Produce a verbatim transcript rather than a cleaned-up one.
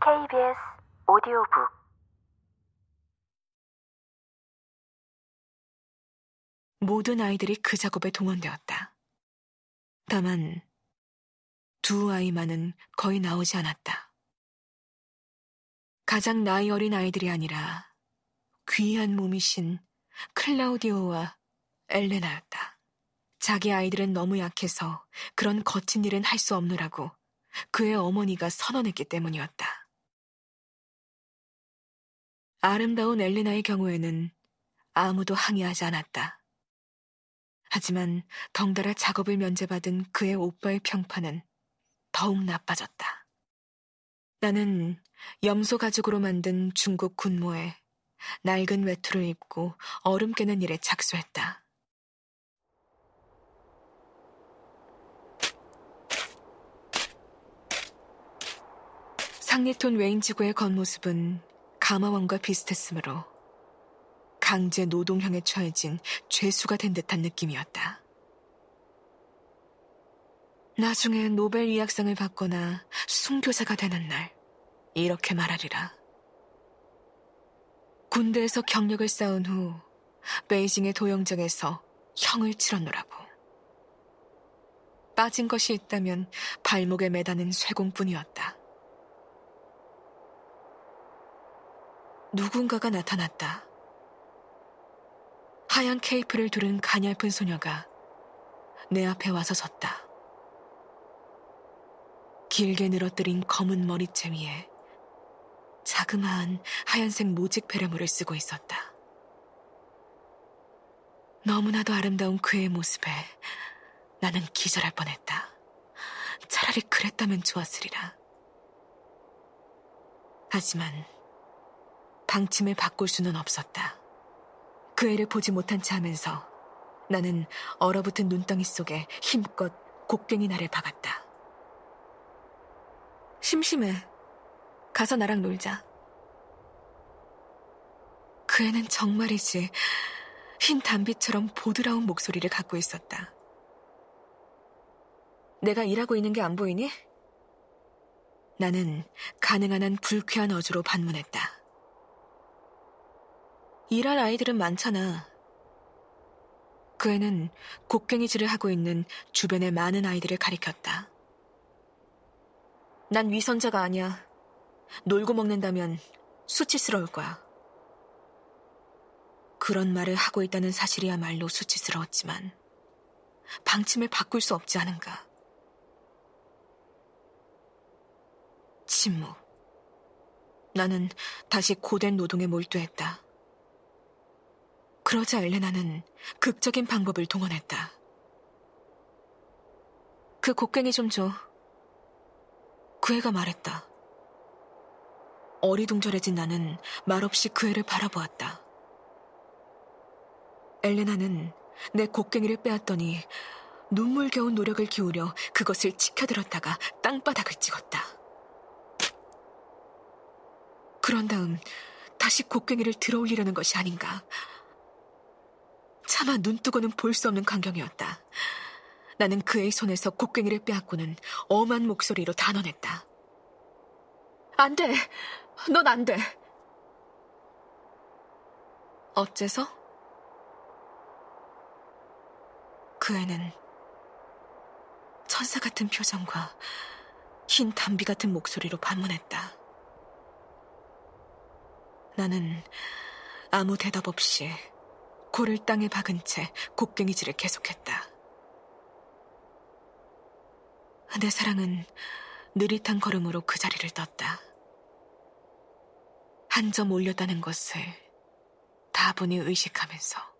케이비에스 오디오북 모든 아이들이 그 작업에 동원되었다. 다만 두 아이만은 거의 나오지 않았다. 가장 나이 어린 아이들이 아니라 귀한 몸이신 클라우디오와 엘레나였다. 자기 아이들은 너무 약해서 그런 거친 일은 할 수 없느라고 그의 어머니가 선언했기 때문이었다. 아름다운 엘레나의 경우에는 아무도 항의하지 않았다. 하지만 덩달아 작업을 면제받은 그의 오빠의 평판은 더욱 나빠졌다. 나는 염소 가죽으로 만든 중국 군모에 낡은 외투를 입고 얼음 깨는 일에 착수했다. 상리톤 외인지구의 겉모습은 가마왕과 비슷했으므로 강제 노동형에 처해진 죄수가 된 듯한 느낌이었다. 나중에 노벨 이학상을 받거나 순교자가 되는 날 이렇게 말하리라. 군대에서 경력을 쌓은 후 베이징의 도영장에서 형을 치렀노라고. 빠진 것이 있다면 발목에 매다는 쇠공뿐이었다. 누군가가 나타났다. 하얀 케이프를 두른 가냘픈 소녀가 내 앞에 와서 섰다. 길게 늘어뜨린 검은 머리채 위에 자그마한 하얀색 모직 베레모를 쓰고 있었다. 너무나도 아름다운 그의 모습에 나는 기절할 뻔했다. 차라리 그랬다면 좋았으리라. 하지만 방침을 바꿀 수는 없었다. 그 애를 보지 못한 채 하면서 나는 얼어붙은 눈덩이 속에 힘껏 곡괭이 날을 박았다. 심심해. 가서 나랑 놀자. 그 애는 정말이지 흰 담비처럼 보드라운 목소리를 갖고 있었다. 내가 일하고 있는 게 안 보이니? 나는 가능한 한 불쾌한 어조로 반문했다. 일할 아이들은 많잖아. 그 애는 곡괭이질을 하고 있는 주변의 많은 아이들을 가리켰다. 난 위선자가 아니야. 놀고 먹는다면 수치스러울 거야. 그런 말을 하고 있다는 사실이야말로 수치스러웠지만 방침을 바꿀 수 없지 않은가. 침묵. 나는 다시 고된 노동에 몰두했다. 그러자 엘레나는 극적인 방법을 동원했다. 그 곡괭이 좀 줘. 그 애가 말했다. 어리둥절해진 나는 말없이 그 애를 바라보았다. 엘레나는 내 곡괭이를 빼앗더니 눈물겨운 노력을 기울여 그것을 치켜들었다가 땅바닥을 찍었다. 그런 다음 다시 곡괭이를 들어올리려는 것이 아닌가. 차마 눈뜨고는 볼 수 없는 광경이었다. 나는 그의 손에서 곡괭이를 빼앗고는 엄한 목소리로 단언했다. 안 돼! 넌 안 돼! 어째서? 그 애는 천사 같은 표정과 흰 담비 같은 목소리로 반문했다. 나는 아무 대답 없이 고를 땅에 박은 채 곡괭이질을 계속했다. 내 사랑은 느릿한 걸음으로 그 자리를 떴다. 한 점 올렸다는 것을 다분히 의식하면서.